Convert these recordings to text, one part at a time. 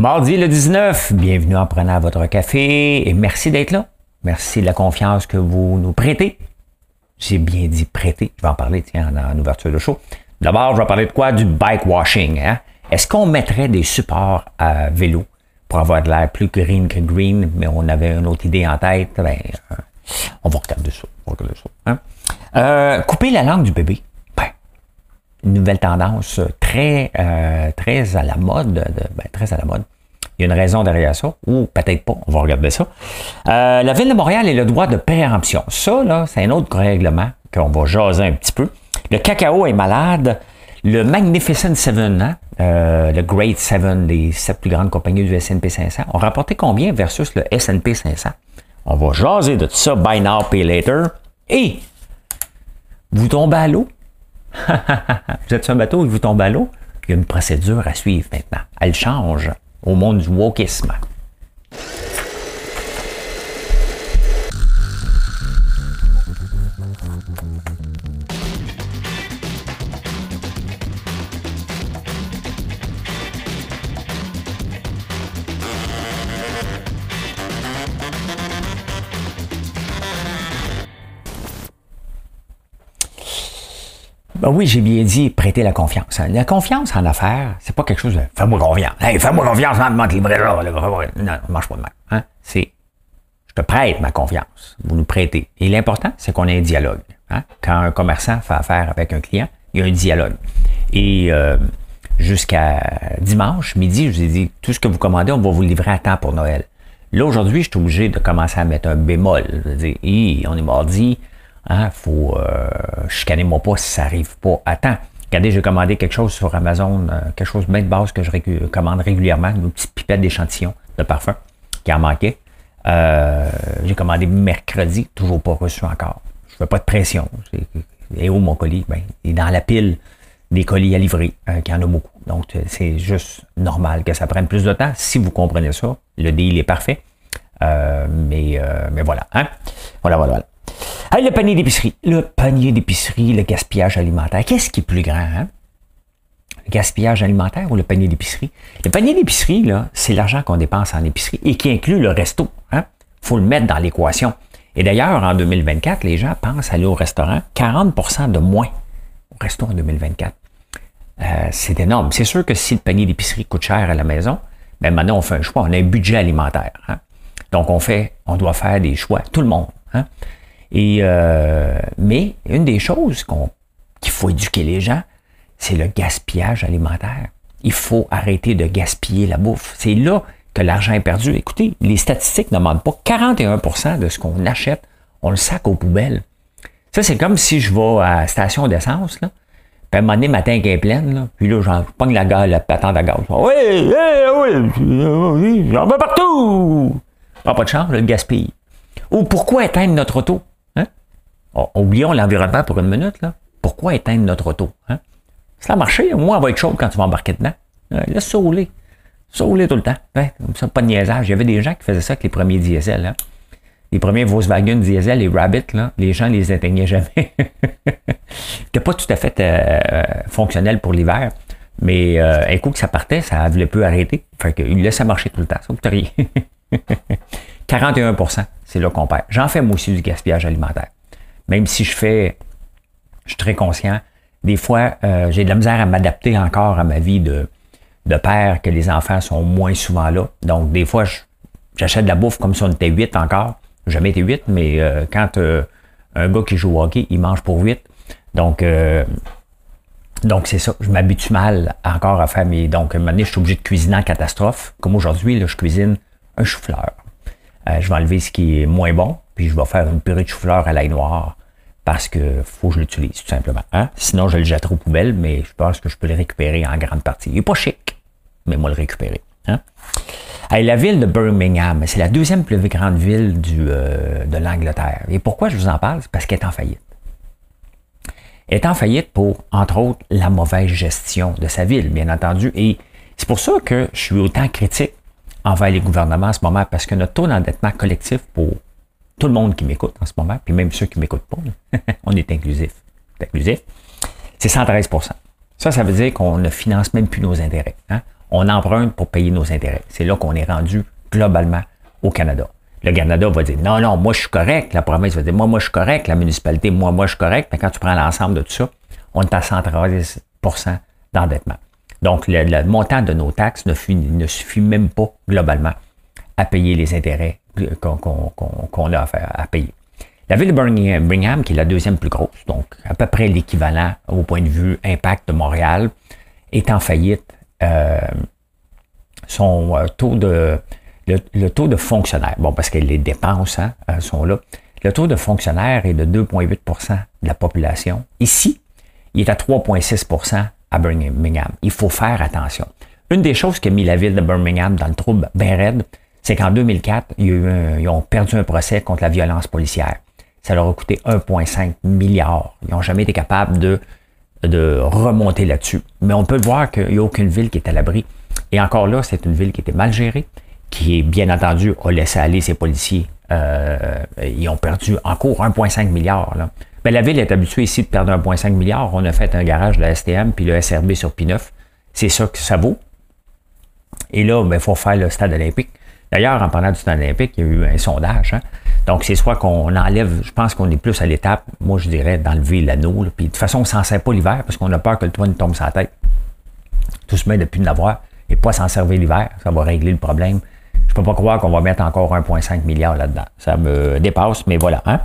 Mardi le 19, bienvenue en prenant votre café et merci d'être là. Merci de la confiance que vous nous prêtez. J'ai bien dit prêter, je vais en parler tiens, en ouverture de show. D'abord, je vais parler de quoi? Du bike washing. Hein? Est-ce qu'on mettrait des supports à vélo pour avoir de l'air plus green que green, mais on avait une autre idée en tête? Ben, on va regarder ça. Hein? Couper la langue du bébé. Une nouvelle tendance très à la mode. Très à la mode. Il y a une raison derrière ça, ou peut-être pas, on va regarder ça. La Ville de Montréal et le droit de préemption. Ça, là, c'est un autre règlement qu'on va jaser un petit peu. Le cacao est malade. Le Magnificent Seven, hein? Le Great Seven, les 7 plus grandes compagnies du S&P 500, ont rapporté combien versus le S&P 500? On va jaser de tout ça, buy now, pay later. Et vous tombez à l'eau? Vous êtes sur un bateau et vous tombez à l'eau? Il y a une procédure à suivre maintenant. Elle change au monde du wokisme. Ben oui, j'ai bien dit prêter la confiance. La confiance en affaires, c'est pas quelque chose de fais-moi confiance. Hey, fais-moi confiance, non, demande livrer là. Non, marche pas de mal. Hein? C'est je te prête ma confiance. Vous nous prêtez. Et l'important, c'est qu'on ait un dialogue. Hein? Quand un commerçant fait affaire avec un client, il y a un dialogue. Et jusqu'à dimanche, midi, je vous ai dit tout ce que vous commandez, on va vous le livrer à temps pour Noël. Là, aujourd'hui, je suis obligé de commencer à mettre un bémol. Je veux dire, hey, on est mardi. Hein, faut chicaner-moi pas si ça n'arrive pas à temps. Regardez, j'ai commandé quelque chose sur Amazon, quelque chose bien de base que je commande régulièrement, une petite pipette d'échantillons de parfum qui en manquait. J'ai commandé mercredi, toujours pas reçu encore. Je fais pas de pression. Et où mon colis? Ben, il est dans la pile des colis à livrer, qui en a beaucoup. Donc, c'est juste normal que ça prenne plus de temps. Si vous comprenez ça, le deal est parfait. Mais voilà, hein? Voilà. Hey, le panier d'épicerie. Le panier d'épicerie, le gaspillage alimentaire. Qu'est-ce qui est plus grand, hein? Le gaspillage alimentaire ou le panier d'épicerie? Le panier d'épicerie, là, c'est l'argent qu'on dépense en épicerie et qui inclut le resto. Hein? Faut le mettre dans l'équation. Et d'ailleurs, en 2024, les gens pensent aller au restaurant 40% de moins au resto en 2024. C'est énorme. C'est sûr que si le panier d'épicerie coûte cher à la maison, ben maintenant, on fait un choix. On a un budget alimentaire. Hein? Donc, on doit faire des choix. Tout le monde. Hein? Et mais une des choses qu'il faut éduquer les gens, c'est le gaspillage alimentaire. Il faut arrêter de gaspiller la bouffe. C'est là que l'argent est perdu. Écoutez, les statistiques ne mentent pas. 41% de ce qu'on achète, on le sac aux poubelles. Ça, c'est comme si je vais à la station d'essence, là, puis à un moment donné, ma tank est pleine, là, puis là, j'en pogne la patente à gaz. Oui, j'en veux partout! Ah, pas de chance, le gaspille. Ou pourquoi éteindre notre auto? Oublions l'environnement pour une minute. Là. Pourquoi éteindre notre auto? Hein? Ça a marché. Au moins, elle va être chaude quand tu vas embarquer dedans. Laisse ça rouler. Ça roulait tout le temps. Ouais, comme ça, pas de niaisage. Il y avait des gens qui faisaient ça avec les premiers diesels. Hein? Les premiers Volkswagen diesel, les Rabbit, là, les gens ne les éteignaient jamais. C'était pas tout à fait fonctionnel pour l'hiver. Mais un coup que ça partait, ça ne voulait plus arrêter. Fait qu'ils laissaient marcher tout le temps. Ça coûtait rien. 41%, c'est là qu'on perd. J'en fais moi aussi du gaspillage alimentaire. Même si je suis très conscient, des fois, j'ai de la misère à m'adapter encore à ma vie de père, que les enfants sont moins souvent là. Donc, des fois, j'achète de la bouffe comme si on était 8 encore. J'ai jamais été 8, mais quand un gars qui joue au hockey, il mange pour 8. Donc c'est ça. Je m'habitue mal encore à faire mes... Donc, à un moment donné, je suis obligé de cuisiner en catastrophe. Comme aujourd'hui, là, je cuisine un chou-fleur. Je vais enlever ce qui est moins bon, puis je vais faire une purée de chou-fleur à l'ail noir parce que faut que je l'utilise, tout simplement. Hein? Sinon, je le jetterai aux poubelles, mais je pense que je peux le récupérer en grande partie. Il n'est pas chic, mais moi, le récupérer. Hein? Allez, la ville de Birmingham, c'est la deuxième plus grande ville de l'Angleterre. Et pourquoi je vous en parle? C'est parce qu'elle est en faillite. Elle est en faillite pour, entre autres, la mauvaise gestion de sa ville, bien entendu. Et c'est pour ça que je suis autant critique envers les gouvernements en ce moment, parce que notre taux d'endettement collectif pour tout le monde qui m'écoute en ce moment, puis même ceux qui ne m'écoutent pas, on est inclusif. C'est 113%. Ça veut dire qu'on ne finance même plus nos intérêts. Hein? on emprunte pour payer nos intérêts. C'est là qu'on est rendu globalement au Canada. Le Canada va dire, non, non, moi, je suis correct. La province va dire, moi, je suis correct. La municipalité, moi, je suis correct. Mais quand tu prends l'ensemble de tout ça, on est à 130 % d'endettement. Donc, le montant de nos taxes ne suffit même pas globalement à payer les intérêts qu'on a à payer. La ville de Birmingham, qui est la deuxième plus grosse, donc à peu près l'équivalent au point de vue impact de Montréal, est en faillite. Le taux de fonctionnaire, bon, parce que les dépenses sont là, le taux de fonctionnaire est de 2,8 % de la population. Ici, il est à 3,6 % à Birmingham. Il faut faire attention. Une des choses qui a mis la ville de Birmingham dans le trouble bien raide, c'est qu'en 2004, ils ont perdu un procès contre la violence policière. Ça leur a coûté 1,5 milliard. Ils n'ont jamais été capables de remonter là-dessus. Mais on peut voir qu'il n'y a aucune ville qui est à l'abri. Et encore là, c'est une ville qui était mal gérée, qui, bien entendu, a laissé aller ses policiers. Ils ont perdu en cours 1,5 milliard. Là. Mais la ville est habituée ici de perdre 1,5 milliard. On a fait un garage de la STM puis le SRB sur P9. C'est ça que ça vaut. Et là, il faut faire le Stade Olympique. D'ailleurs, en parlant du Stade Olympique, il y a eu un sondage. Hein? Donc, c'est soit qu'on enlève, je pense qu'on est plus à l'étape, moi je dirais, d'enlever l'anneau. Puis de toute façon, on ne s'en sert pas l'hiver parce qu'on a peur que le toit nous tombe sur la tête. Tout se met depuis de l'avoir et pas s'en servir l'hiver. Ça va régler le problème. Je peux pas croire qu'on va mettre encore 1,5 milliard là-dedans. Ça me dépasse, mais voilà. Hein?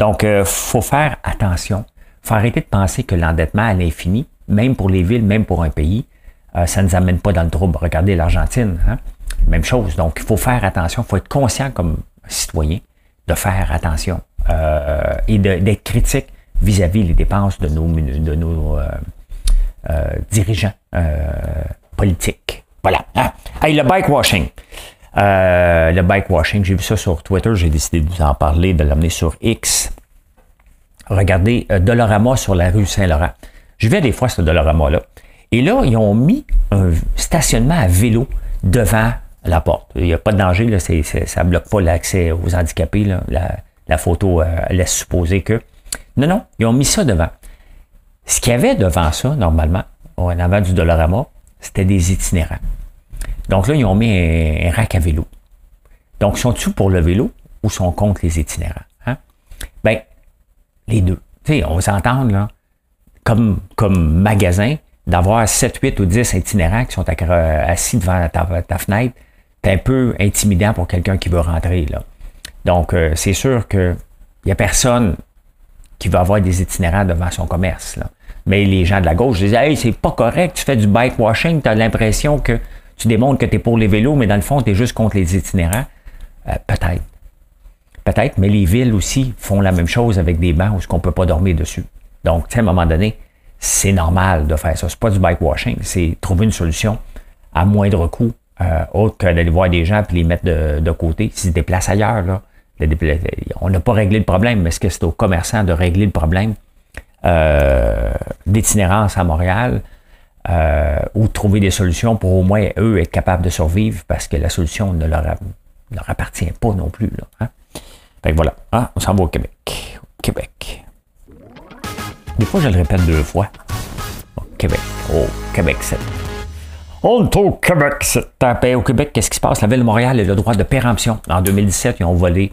Donc, faut faire attention. Faut arrêter de penser que l'endettement à l'infini, même pour les villes, même pour un pays, ça ne nous amène pas dans le trouble. Regardez l'Argentine. Hein? Même chose. Donc, il faut faire attention. Il faut être conscient comme citoyen de faire attention et d'être critique vis-à-vis les dépenses de nos dirigeants politiques. Voilà. Hein? Hey, le bikewashing. Le bikewashing, j'ai vu ça sur Twitter, j'ai décidé de vous en parler, de l'amener sur X. Regardez, Dollarama sur la rue Saint-Laurent. Je vais des fois ce Dollarama-là. Et là, ils ont mis un stationnement à vélo devant la porte. Il n'y a pas de danger, là, ça ne bloque pas l'accès aux handicapés. Là. La photo laisse supposer que... Non, ils ont mis ça devant. Ce qu'il y avait devant ça, normalement, en avant du Dollarama, c'était des itinérants. Donc là, ils ont mis un rack à vélo. Donc, sont-ils pour le vélo ou sont contre les itinérants? Hein? Bien, les deux. Tu sais, on va s'entendre, là, comme magasin, d'avoir 7, 8 ou 10 itinérants qui sont assis devant ta fenêtre, c'est un peu intimidant pour quelqu'un qui veut rentrer, là. Donc, c'est sûr qu'il n'y a personne qui va avoir des itinérants devant son commerce, là. Mais les gens de la gauche disent « Hey, c'est pas correct, tu fais du bikewashing, tu as l'impression que... » Tu démontres que tu es pour les vélos, mais dans le fond, tu es juste contre les itinérants. Peut-être. Peut-être, mais les villes aussi font la même chose avec des bancs où on ne peut pas dormir dessus. Donc, à un moment donné, c'est normal de faire ça. Ce n'est pas du bikewashing, c'est trouver une solution à moindre coût, autre que d'aller voir des gens et les mettre de côté. S'ils se déplacent ailleurs, là, on n'a pas réglé le problème. Mais est-ce que c'est aux commerçants de régler le problème d'itinérance à Montréal? Ou trouver des solutions pour au moins eux être capables de survivre parce que la solution ne leur appartient pas non plus. Là, hein? Fait que voilà, hein? On s'en va au Québec. Au Québec. Des fois, je le répète deux fois. Au Québec. Au Québec 7. On est au Québec 7. Au Québec, qu'est-ce qui se passe? La ville de Montréal a le droit de péremption. En 2017, ils ont voté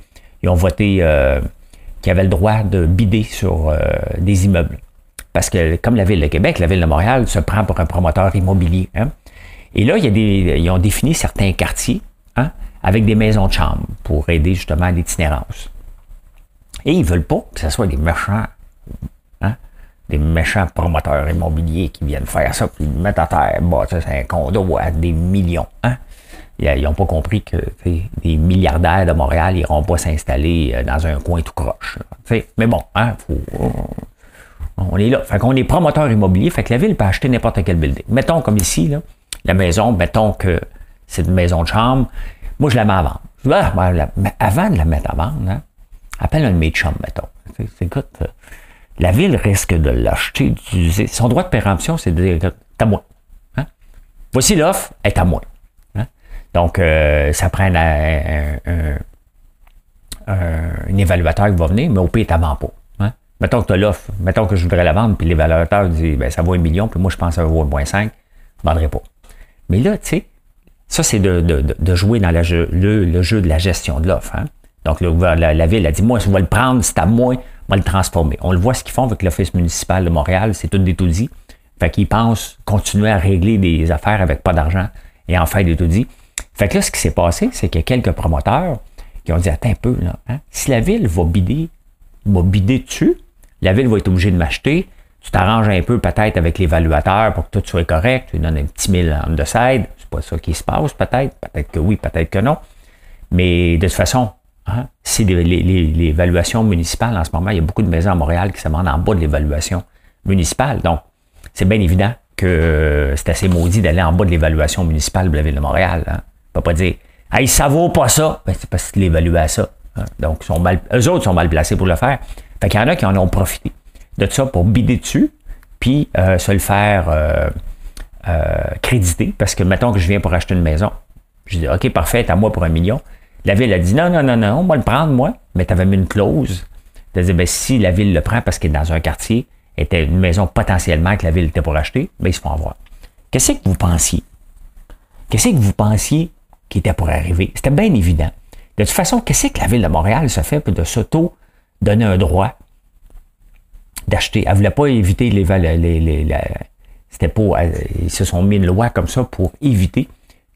qu'ils avaient le droit de bider sur des immeubles. Parce que, comme la ville de Québec, la ville de Montréal se prend pour un promoteur immobilier. Hein? Et là, ils ont défini certains quartiers hein, avec des maisons de chambre pour aider justement à l'itinérance. Et ils ne veulent pas que ce soit des méchants promoteurs immobiliers qui viennent faire ça, puis ils mettent à terre, bah, c'est un condo à des millions. Hein? Ils n'ont pas compris que des milliardaires de Montréal n'iront pas s'installer dans un coin tout croche. T'sais? Mais bon, il faut... On est là. Fait qu'on est promoteur immobilier. Fait que la ville peut acheter n'importe quel building. Mettons comme ici, là, la maison, mettons que c'est une maison de chambre. Moi, je la mets à vendre. Avant de la mettre à vendre, hein, appelle un de mes chums, mettons. Écoute, la ville risque de l'acheter, d'utiliser. Son droit de péremption, c'est de dire, t'as moins. Hein? Voici l'offre, elle est à moins. Hein? Donc, ça prend un évaluateur qui va venir, mais au pire, t'as pas. Mettons que tu as l'offre, mettons que je voudrais la vendre, puis l'évaluateur dit, ben ça vaut 1 million, puis moi je pense que ça vaut 1,5, je ne vendrai pas. Mais là, tu sais, ça, c'est de jouer dans le jeu de la gestion de l'offre. Hein? Donc, la ville a dit, moi, je vais le prendre, c'est à moi, on va le transformer. On le voit, ce qu'ils font avec l'Office municipal de Montréal, c'est tout des taudis. Fait qu'ils pensent continuer à régler des affaires avec pas d'argent et en faire des taudis. Fait que là, ce qui s'est passé, c'est qu'il y a quelques promoteurs qui ont dit, attends un peu, là, hein? Si la ville va bider dessus, la ville va être obligée de m'acheter, tu t'arranges un peu peut-être avec l'évaluateur pour que tout soit correct, tu lui donnes un petit mille en deçà, c'est pas ça qui se passe peut-être que oui, peut-être que non, mais de toute façon, hein, si les évaluations municipales en ce moment, il y a beaucoup de maisons à Montréal qui se vendent en bas de l'évaluation municipale, donc c'est bien évident que c'est assez maudit d'aller en bas de l'évaluation municipale de la Ville de Montréal. Hein. On ne peut pas dire, « Hey, ça vaut pas ça! Ben, » c'est parce qu'ils l'évaluent à ça. Hein. Donc, eux autres sont mal placés pour le faire. Fait qu'il y en a qui en ont profité de ça pour bider dessus, puis se le faire créditer. Parce que, mettons que je viens pour acheter une maison. Je dis, « OK, parfait, t'as moi pour 1 million. » La Ville a dit, « Non, on va le prendre, moi. » Mais tu avais mis une clause. Tu disais, « Si la Ville le prend parce qu'il est dans un quartier, était une maison potentiellement que la ville était pour acheter, bien, ils se font avoir. » Qu'est-ce que vous pensiez? Qu'est-ce que vous pensiez qui était pour arriver? C'était bien évident. De toute façon, qu'est-ce que la Ville de Montréal se fait de s'auto-donner un droit d'acheter? Elle ne voulait pas éviter ils se sont mis une loi comme ça pour éviter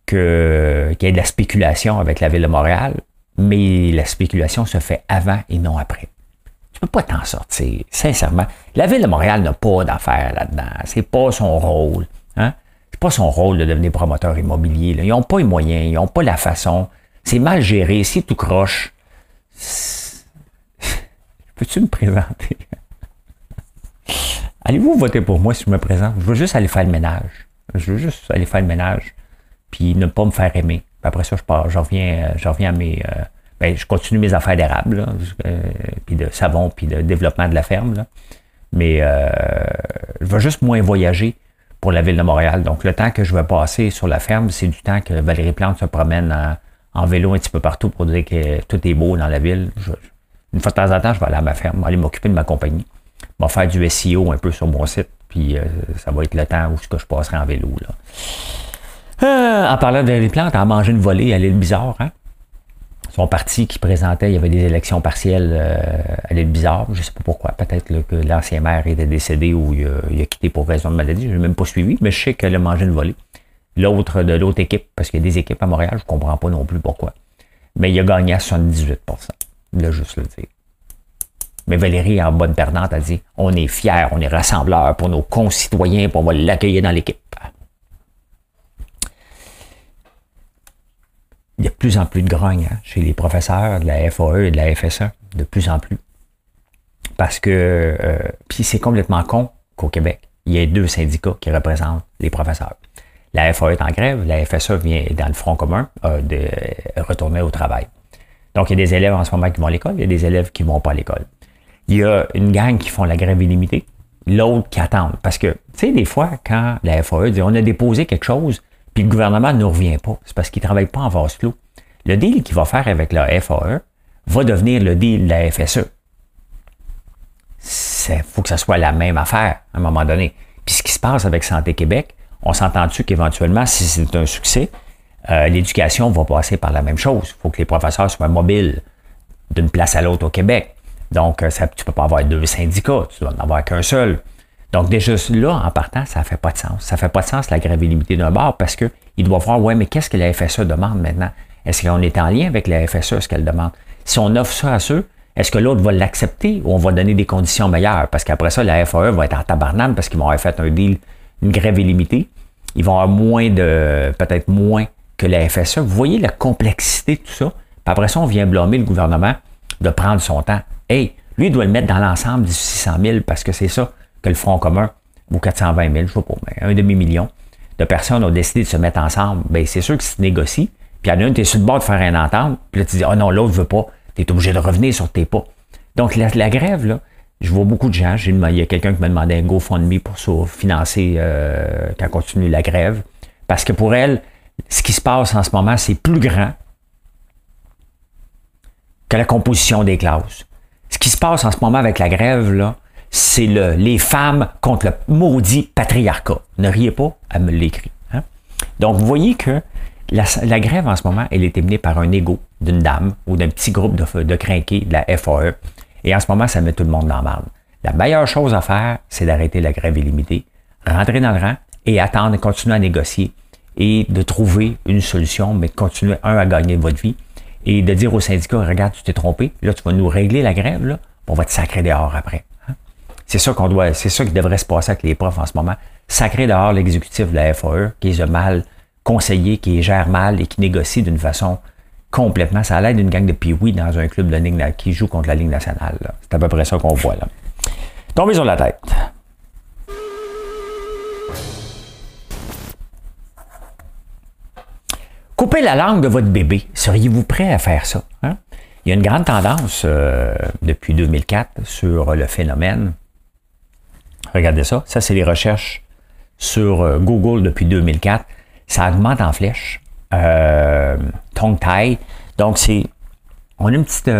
qu'il y ait de la spéculation avec la Ville de Montréal, mais la spéculation se fait avant et non après. Tu ne peux pas t'en sortir, sincèrement. La Ville de Montréal n'a pas d'affaires là-dedans. C'est pas son rôle. Hein? C'est pas son rôle de devenir promoteur immobilier. Là. Ils n'ont pas les moyens, ils n'ont pas la façon. C'est mal géré, c'est tout croche. Peux-tu me présenter? Allez-vous voter pour moi si je me présente? Je veux juste aller faire le ménage. Je veux juste aller faire le ménage puis ne pas me faire aimer. Puis après ça, je pars, je reviens à mes... je continue mes affaires d'érable, puis de savon, puis de développement de la ferme. Là. Mais je vais juste moins voyager pour la Ville de Montréal. Donc, le temps que je vais passer sur la ferme, c'est du temps que Valérie Plante se promène en vélo un petit peu partout pour dire que tout est beau dans la ville. Une fois de temps en temps, je vais aller à ma ferme, aller m'occuper de ma compagnie. Je vais faire du SEO un peu sur mon site, puis ça va être le temps où je passerai en vélo. Là. En parlant de Valérie Plante, à manger une volée à l'île Bizarre, hein? Son parti qui présentait, il y avait des élections partielles à l'île Bizarre, je ne sais pas pourquoi, peut-être que l'ancien maire était décédé ou il a quitté pour raison de maladie, je n'ai même pas suivi, mais je sais qu'elle a mangé une volée. L'autre de l'autre équipe, parce qu'il y a des équipes à Montréal, je ne comprends pas non plus pourquoi, mais il a gagné à 78%, là juste le dire. Mais Valérie, en bonne perdante, a dit, on est fiers, on est rassembleurs pour nos concitoyens, puis on va l'accueillir dans l'équipe. Il y a de plus en plus de grogne hein, chez les professeurs de la FAE et de la FSE, de plus en plus. Parce que, puis c'est complètement con qu'au Québec, il y a 2 syndicats qui représentent les professeurs. La FAE est en grève, la FSE vient dans le front commun de retourner au travail. Donc, il y a des élèves en ce moment qui vont à l'école, il y a des élèves qui ne vont pas à l'école. Il y a une gang qui font la grève illimitée, l'autre qui attend. Parce que, tu sais, des fois, quand la FAE dit « on a déposé quelque chose », puis le gouvernement ne revient pas. C'est parce qu'il ne travaille pas en vase clos. Le deal qu'il va faire avec la FAE va devenir le deal de la FSE. Il faut que ça soit la même affaire à un moment donné. Puis ce qui se passe avec Santé Québec, on s'entend-tu qu'éventuellement, si c'est un succès, l'éducation va passer par la même chose. Il faut que les professeurs soient mobiles d'une place à l'autre au Québec. Donc, tu ne peux pas avoir 2 syndicats, tu dois en avoir qu'un seul. Donc, déjà là, en partant, ça ne fait pas de sens. Ça ne fait pas de sens la grève illimitée d'un bord parce qu'ils doivent voir, ouais, mais qu'est-ce que la FSE demande maintenant? Est-ce qu'on est en lien avec la FSE, ce qu'elle demande? Si on offre ça à ceux, est-ce que l'autre va l'accepter ou on va donner des conditions meilleures? Parce qu'après ça, la FAE va être en tabarnane parce qu'ils vont avoir fait un deal, une grève illimitée. Ils vont avoir peut-être moins que la FSE. Vous voyez la complexité de tout ça? Puis après ça, on vient blâmer le gouvernement de prendre son temps. Hey, lui, il doit le mettre dans l'ensemble du 600 000 parce que c'est ça que le Front commun, ou 420 000, je ne sais pas, mais 1,5 million de personnes ont décidé de se mettre ensemble, bien, c'est sûr que tu négocies, puis il y en a une, tu es sur le bord de faire une entente, puis là, tu dis, ah non, l'autre ne veut pas, tu es obligé de revenir sur tes pas. Donc, la grève, là, je vois beaucoup de gens, il y a quelqu'un qui m'a demandé un GoFundMe pour financer quand continue la grève, parce que pour elle, ce qui se passe en ce moment, c'est plus grand que la composition des classes. Ce qui se passe en ce moment avec la grève, là, c'est les femmes contre le maudit patriarcat. Ne riez pas, elle me l'écrit. Hein? Donc, vous voyez que la grève en ce moment, elle est menée par un égo d'une dame ou d'un petit groupe de crinqués de la FAE. Et en ce moment, ça met tout le monde dans la marde. La meilleure chose à faire, c'est d'arrêter la grève illimitée, rentrer dans le rang et attendre, continuer à négocier et de trouver une solution, mais de continuer, à gagner votre vie et de dire au syndicat, regarde, tu t'es trompé, là, tu vas nous régler la grève, là, on va te sacrer dehors après. Hein? C'est ça qui devrait se passer avec les profs en ce moment. Sacrer dehors l'exécutif de la FAE, qui est mal conseillé, qui gère mal et qui négocie d'une façon complètement, ça a l'air d'une gang de pioui dans un club de ligne qui joue contre la Ligue nationale. Là. C'est à peu près ça qu'on voit là. Tombez sur la tête. Coupez la langue de votre bébé. Seriez-vous prêt à faire ça? Hein? Il y a une grande tendance depuis 2004 sur le phénomène. Regardez ça. Ça, c'est les recherches sur Google depuis 2004. Ça augmente en flèche. Tongue tie. Donc, on a une petite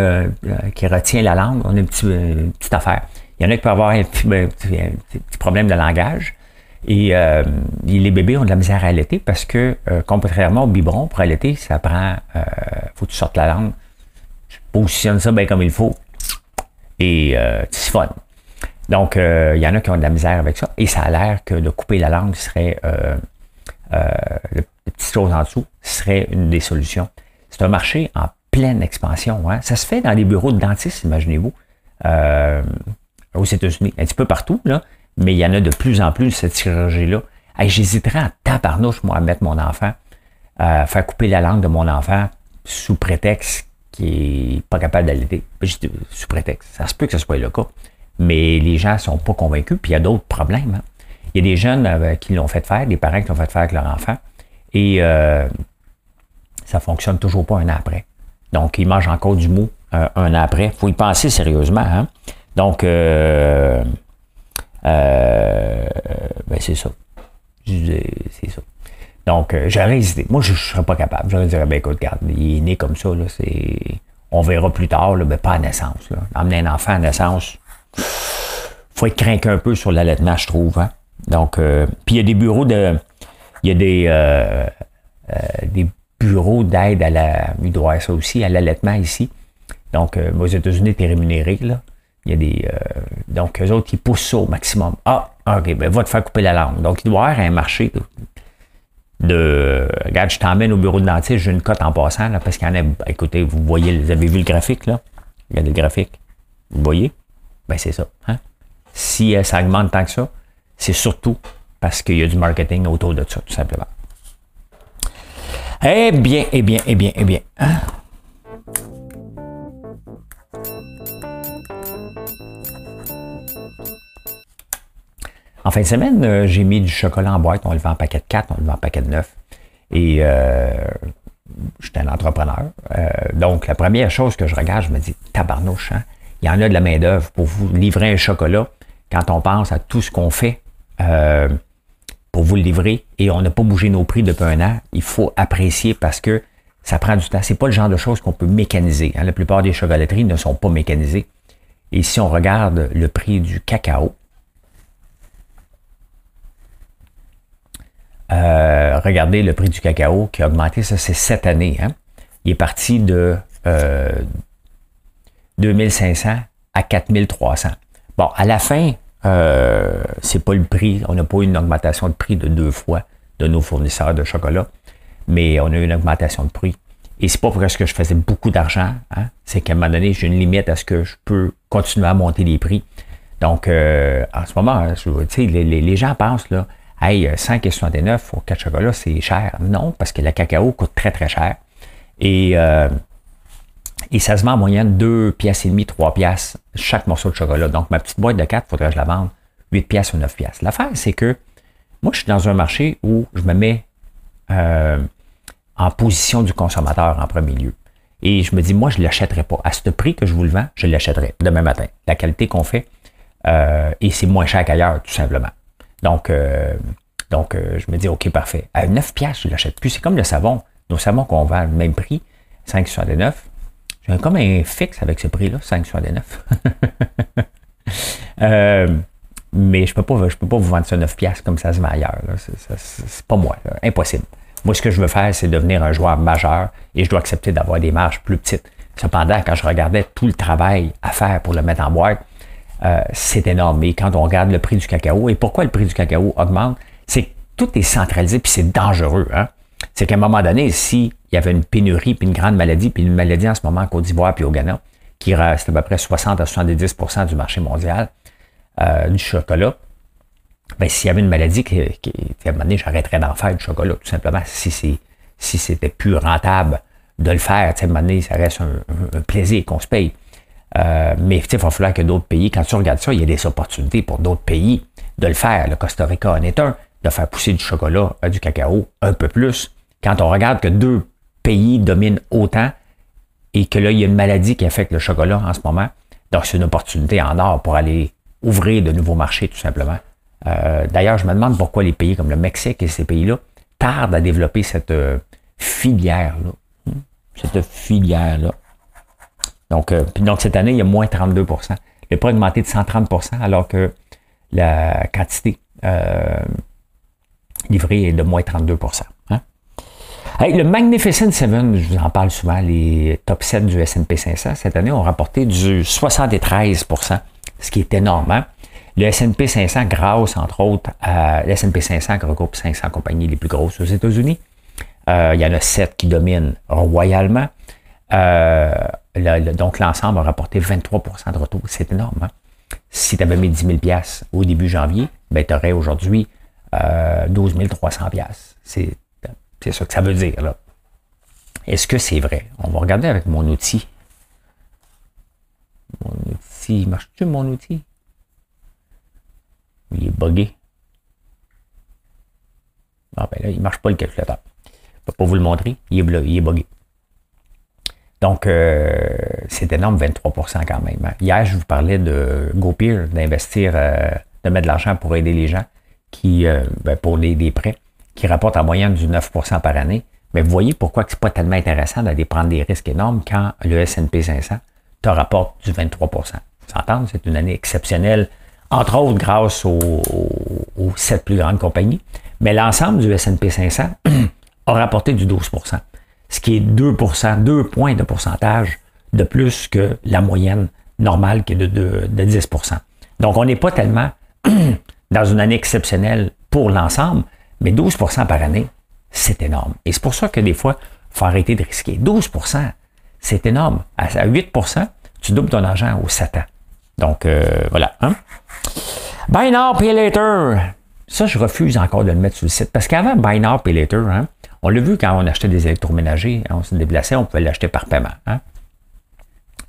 qui retient la langue. On a une petite affaire. Il y en a qui peuvent avoir un petit problème de langage. Et les bébés ont de la misère à allaiter parce que, contrairement au biberon, pour allaiter, ça prend... faut que tu sortes la langue. Tu positionnes ça bien comme il faut. Et tu siphonnes. Donc, il y en a qui ont de la misère avec ça. Et ça a l'air que de couper la langue serait... les petites choses en dessous serait une des solutions. C'est un marché en pleine expansion. Hein? Ça se fait dans les bureaux de dentistes, imaginez-vous. Aux États-Unis, un petit peu partout, là, mais il y en a de plus en plus, cette chirurgie-là. Hey, j'hésiterais en tabarnouche, moi, à mettre mon enfant, à faire couper la langue de mon enfant sous prétexte qu'il n'est pas capable d'allaiter. Sous prétexte. Ça se peut que ce soit le cas, mais les gens ne sont pas convaincus, puis il y a d'autres problèmes. Hein. Il y a des jeunes qui l'ont fait faire, des parents qui l'ont fait faire avec leur enfant, et ça ne fonctionne toujours pas un an après. Donc, ils mangent encore du mou un an après. Il faut y penser sérieusement. Hein? Donc, ben c'est ça. C'est ça. Donc, j'aurais hésité. Moi, je ne serais pas capable. J'aurais dit, ben écoute, regarde, il est né comme ça. Là, on verra plus tard, là, ben pas à naissance. Là. Emmener un enfant à naissance, faut être craqué un peu sur l'allaitement, je trouve. Hein? Donc, puis il y a des bureaux de... Il y a des bureaux d'aide à la... Il doit y avoir ça aussi, à l'allaitement ici. Donc, aux États-Unis, tu es rémunéré, là. Il y a des... donc, eux autres, ils poussent ça au maximum. Ah, OK, ben va te faire couper la langue. Donc, il doit y avoir un marché de... Regarde, je t'emmène au bureau de dentiste, j'ai une cote en passant, là, parce qu'il y en a... Écoutez, vous voyez, vous avez vu le graphique, là? Regardez le graphique. Vous voyez? Ben, c'est ça. Hein? Si ça augmente tant que ça, c'est surtout parce qu'il y a du marketing autour de ça, tout simplement. Eh bien, eh bien, eh bien, eh bien. Hein? En fin de semaine, j'ai mis du chocolat en boîte. On le vend en paquet de 4, on le vend en paquet de 9. Et j'étais un entrepreneur. Donc, la première chose que je regarde, je me dis, tabarnouche, hein? Il y en a de la main-d'œuvre pour vous livrer un chocolat quand on pense à tout ce qu'on fait pour vous le livrer. Et on n'a pas bougé nos prix depuis un an. Il faut apprécier parce que ça prend du temps. Ce n'est pas le genre de choses qu'on peut mécaniser. Hein? La plupart des chocolateries ne sont pas mécanisées. Et si on regarde le prix du cacao, regardez le prix du cacao qui a augmenté, ça c'est cette année. Hein? Il est parti de 2500 à 4300. Bon, à la fin, c'est pas le prix, on n'a pas eu une augmentation de prix de 2 fois de nos fournisseurs de chocolat, mais on a eu une augmentation de prix. Et c'est pas parce que je faisais beaucoup d'argent, hein? C'est qu'à un moment donné, j'ai une limite à ce que je peux continuer à monter les prix. Donc, en ce moment, les gens pensent, là, hey, 5,69 pour 4 chocolats, c'est cher. Non, parce que le cacao coûte très, très cher. Et ça se vend en moyenne 2,5 piastres, 3 piastres chaque morceau de chocolat. Donc, ma petite boîte de 4, il faudrait que je la vende 8 piastres ou 9 piastres. L'affaire, c'est que moi, je suis dans un marché où je me mets en position du consommateur en premier lieu. Et je me dis, moi, je ne l'achèterai pas. À ce prix que je vous le vends, je l'achèterai demain matin. La qualité qu'on fait, et c'est moins cher qu'ailleurs, tout simplement. Donc, je me dis, OK, parfait. À 9 piastres, je ne l'achète plus. C'est comme le savon. Nos savons qu'on vend au même prix, 5,69. J'ai comme un fixe avec ce prix-là, 5,69. Mais je ne peux pas vous vendre ça 9 piastres comme ça se vend ailleurs. Ce n'est pas moi. Là. Impossible. Moi, ce que je veux faire, c'est devenir un joueur majeur et je dois accepter d'avoir des marges plus petites. Cependant, quand je regardais tout le travail à faire pour le mettre en boîte, c'est énorme. Et quand on regarde le prix du cacao, et pourquoi le prix du cacao augmente, c'est que tout est centralisé puis c'est dangereux. Hein? C'est qu'à un moment donné, s'il y avait une pénurie, puis une grande maladie, puis une maladie en ce moment en Côte d'Ivoire puis au Ghana, qui reste à peu près 60 à 70 % du marché mondial du chocolat, bien, s'il y avait une maladie, à un moment donné, j'arrêterais d'en faire du chocolat, tout simplement, si c'était plus rentable de le faire. À un moment donné, ça reste un plaisir qu'on se paye. Mais il va falloir que d'autres pays, quand tu regardes ça, il y a des opportunités pour d'autres pays de le faire. Le Costa Rica en est un, de faire pousser du chocolat, du cacao un peu plus. Quand on regarde que deux pays dominent autant et que là, il y a une maladie qui affecte le chocolat en ce moment, donc c'est une opportunité en or pour aller ouvrir de nouveaux marchés, tout simplement. D'ailleurs, je me demande pourquoi les pays comme le Mexique et ces pays-là tardent à développer cette filière-là. Cette filière-là. Donc, cette année, il y a moins 32 %. Le prix a augmenté de 130 % alors que la quantité livrée est de moins 32 %. Hein? Hey, le Magnificent Seven, je vous en parle souvent, les top 7 du S&P 500, cette année, ont rapporté du 73 %, ce qui est énorme. Hein? Le S&P 500, grâce entre autres à l'S&P 500 qui regroupe 500 compagnies les plus grosses aux États-Unis. Il y en a 7 qui dominent royalement. Donc, l'ensemble a rapporté 23 % de retour. C'est énorme. Hein? Si tu avais mis 10 000 $ au début janvier, ben, tu aurais aujourd'hui 12 300 $. C'est ça que ça veut dire, là. Est-ce que c'est vrai? On va regarder avec mon outil. Mon outil, marche-tu mon outil? Il est buggé. Ah ben là, il ne marche pas le calculateur. Je ne peux pas vous le montrer. Il est buggé. Donc, c'est énorme, 23 % quand même. Hier, je vous parlais de GoPeer, d'investir, de mettre de l'argent pour aider les gens qui, pour des prêts, qui rapportent en moyenne du 9 % par année. Mais vous voyez pourquoi ce n'est pas tellement intéressant d'aller prendre des risques énormes quand le S&P 500 te rapporte du 23 %. Vous entendez? C'est une année exceptionnelle, entre autres grâce aux 7 plus grandes compagnies. Mais l'ensemble du S&P 500 a rapporté du 12 %. Ce qui est 2 %, 2 points de pourcentage de plus que la moyenne normale qui est de 10 %. Donc, on n'est pas tellement dans une année exceptionnelle pour l'ensemble, mais 12 % par année, c'est énorme. Et c'est pour ça que des fois, il faut arrêter de risquer. 12 %, c'est énorme. À 8 %, tu doubles ton argent au 7 ans. Donc, voilà. Hein? Buy now, pay later. Ça, je refuse encore de le mettre sur le site. Parce qu'avant, buy now, pay later, hein, on l'a vu quand on achetait des électroménagers, on se déplaçait, on pouvait l'acheter par paiement. Hein?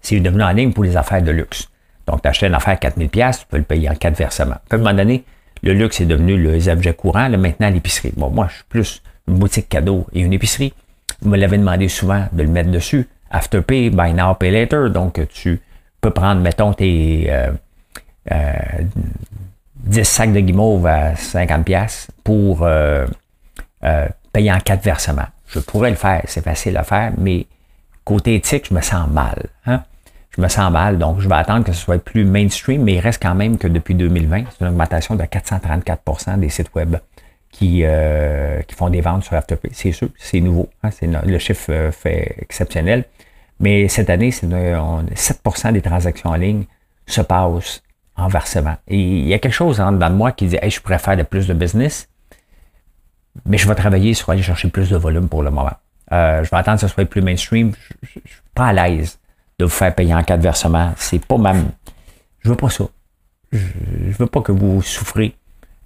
C'est devenu en ligne pour les affaires de luxe. Donc, tu achetais une affaire à 4 000 $, tu peux le payer en 4 versements. À un moment donné, le luxe est devenu les objets courants, là, maintenant l'épicerie. Bon, moi, je suis plus une boutique cadeau et une épicerie. Vous me l'avez demandé souvent de le mettre dessus. Afterpay, buy now, pay later. Donc, tu peux prendre, mettons, tes 10 sacs de guimauve à 50 $ pour payer en 4 versements. Je pourrais le faire, c'est facile à faire, mais côté éthique, je me sens mal. Hein? Je me sens mal, donc je vais attendre que ce soit plus mainstream, mais il reste quand même que depuis 2020, c'est une augmentation de 434 % des sites web qui font des ventes sur Afterpay. C'est sûr, c'est nouveau, hein? Le chiffre fait exceptionnel, mais cette année, 7 % des transactions en ligne se passent en versement. Et il y a quelque chose en dedans de moi qui dit hey, « je pourrais faire de plus de business », mais je vais travailler sur aller chercher plus de volume pour le moment. Je vais attendre que ce soit plus mainstream. Je ne suis pas à l'aise de vous faire payer en 4 versements. C'est pas même. Je veux pas ça. Je ne veux pas que vous souffrez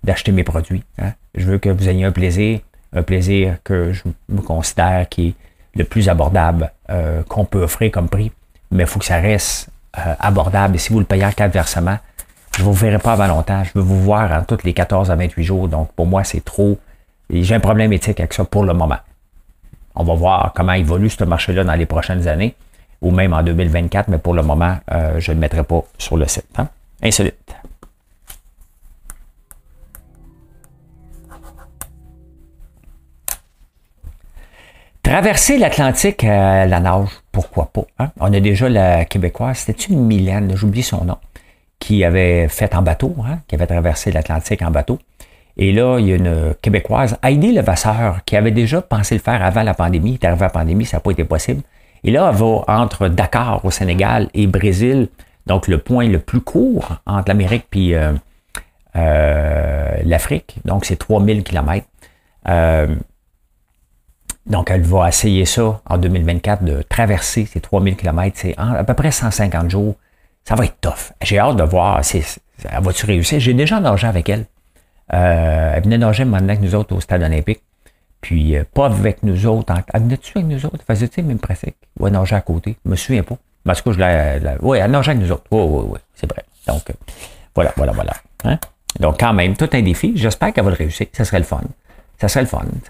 d'acheter mes produits. Hein? Je veux que vous ayez un plaisir que je me considère qui est le plus abordable qu'on peut offrir comme prix. Mais il faut que ça reste abordable. Et si vous le payez en 4 versements, je ne vous verrai pas avant longtemps. Je veux vous voir en toutes les 14 à 28 jours. Donc, pour moi, c'est trop. Et j'ai un problème éthique avec ça pour le moment. On va voir comment évolue ce marché-là dans les prochaines années, ou même en 2024, mais pour le moment, je ne le mettrai pas sur le site. Hein? Insolite. Traverser l'Atlantique à la nage, pourquoi pas? Hein? On a déjà la Québécoise, c'était une Mylène, j'oublie son nom, qui avait fait en bateau, hein, qui avait traversé l'Atlantique en bateau. Et là, il y a une Québécoise, Heidi Levasseur, qui avait déjà pensé le faire avant la pandémie. Elle est arrivée à la pandémie, ça n'a pas été possible. Et là, elle va entre Dakar au Sénégal et Brésil, donc le point le plus court entre l'Amérique puis l'Afrique. Donc, c'est 3000 km. Donc, elle va essayer ça en 2024, de traverser ces 3000 km. C'est à peu près 150 jours. Ça va être tough. J'ai hâte de voir si elle va-tu réussir. J'ai déjà nagé avec elle. Elle venait nager maintenant avec nous autres au Stade Olympique. Puis, pas avec nous autres. Elle venait-tu avec nous autres? Elle faisait-tu même pratique? Ou elle nageait à côté? Je me souviens pas. Mais en tout cas, oui, elle nageait avec nous autres. Oui, oui, oui. C'est vrai. Donc, voilà. Hein? Donc, quand même, tout un défi. J'espère qu'elle va le réussir. Ça serait le fun. T'sais,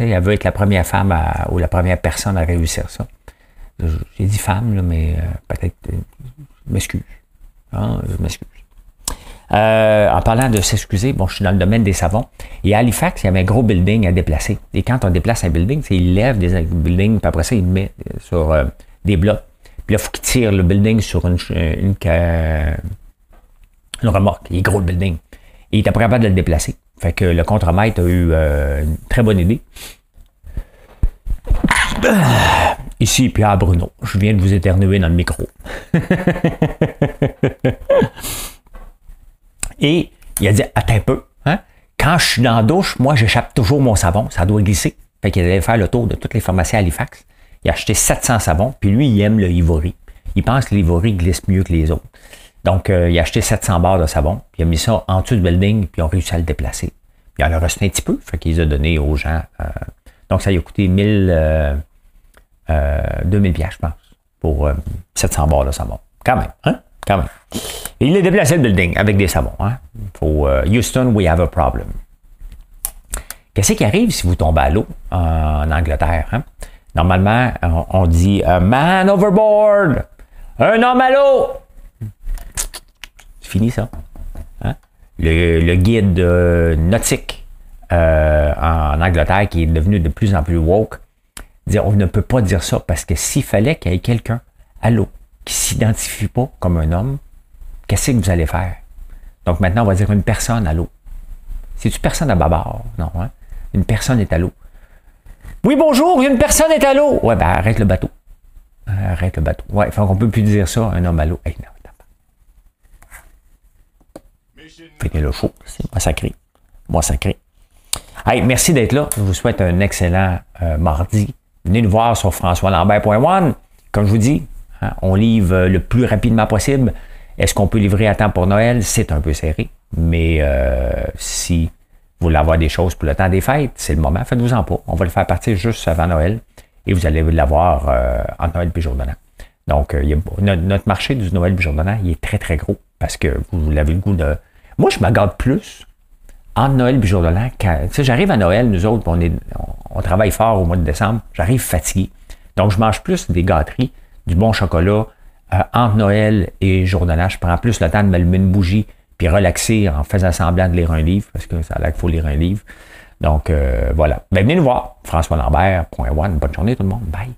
elle veut être la première femme ou la première personne à réussir ça. J'ai dit femme, là, mais peut-être... Je m'excuse. Hein? Je m'excuse. En parlant de s'excuser, bon, je suis dans le domaine des savons. Et à Halifax, il y avait un gros building à déplacer. Et quand on déplace un building, il lève des buildings, puis après ça, il le met sur des blocs. Puis là, il faut qu'il tire le building sur une remorque. Il est gros, le building. Et il était pas capable de le déplacer. Fait que le contremaître a eu une très bonne idée. Ici, Pierre Bruno. Je viens de vous éternuer dans le micro. Et il a dit, attends un peu, hein? Quand je suis dans la douche, moi, j'échappe toujours mon savon, ça doit glisser. Fait qu'il allait faire le tour de toutes les pharmacies à Halifax. Il a acheté 700 savons, puis lui, il aime le Ivory. Il pense que l'Ivory glisse mieux que les autres. Donc, il a acheté 700 barres de savon, puis il a mis ça en dessous du building, puis ils ont réussi à le déplacer. Puis il en a resté un petit peu, fait qu'il les a donnés aux gens. Donc, ça lui a coûté 2000$, je pense, pour 700 barres de savon. Quand même, hein? Quand même. Et il a déplacé le building avec des savons. Hein? Pour Houston, we have a problem. Qu'est-ce qui arrive si vous tombez à l'eau en Angleterre? Hein? Normalement, on dit « man overboard »,« un homme à l'eau ». C'est fini ça. Hein? Le guide nautique en Angleterre, qui est devenu de plus en plus woke, dit « on ne peut pas dire ça parce que s'il fallait qu'il y ait quelqu'un à l'eau, qui ne s'identifie pas comme un homme, qu'est-ce que vous allez faire? » Donc maintenant, on va dire une personne à l'eau. C'est-tu personne à bâbord? Non, hein? Une personne est à l'eau. Oui, bonjour, une personne est à l'eau. Ouais, ben arrête le bateau. Arrête le bateau. Ouais, on ne peut plus dire ça, un homme à l'eau. Hey, non, fait que le show, c'est massacré. Massacré. Hey, merci d'être là. Je vous souhaite un excellent mardi. Venez nous voir sur françoislambert.one. Comme je vous dis, hein, on livre le plus rapidement possible. Est-ce qu'on peut livrer à temps pour Noël? C'est un peu serré, mais si vous voulez avoir des choses pour le temps des fêtes, c'est le moment. Faites-vous-en pas. On va le faire partir juste avant Noël et vous allez l'avoir entre Noël et Jour de l'An. Donc, notre marché du Noël et Jour de l'An, il est très, très gros parce que vous avez le goût de... Moi, je m'agarde plus entre Noël et Jour de l'An. Tu sais, j'arrive à Noël, nous autres, on travaille fort au mois de décembre. J'arrive fatigué. Donc, je mange plus des gâteries, du bon chocolat. Entre Noël et Jour de l'An, je prends plus le temps de m'allumer une bougie puis relaxer en faisant semblant de lire un livre, parce que ça a l'air qu'il faut lire un livre. Donc, voilà. Ben, venez nous voir. françoislambert.one. Bonne journée tout le monde. Bye.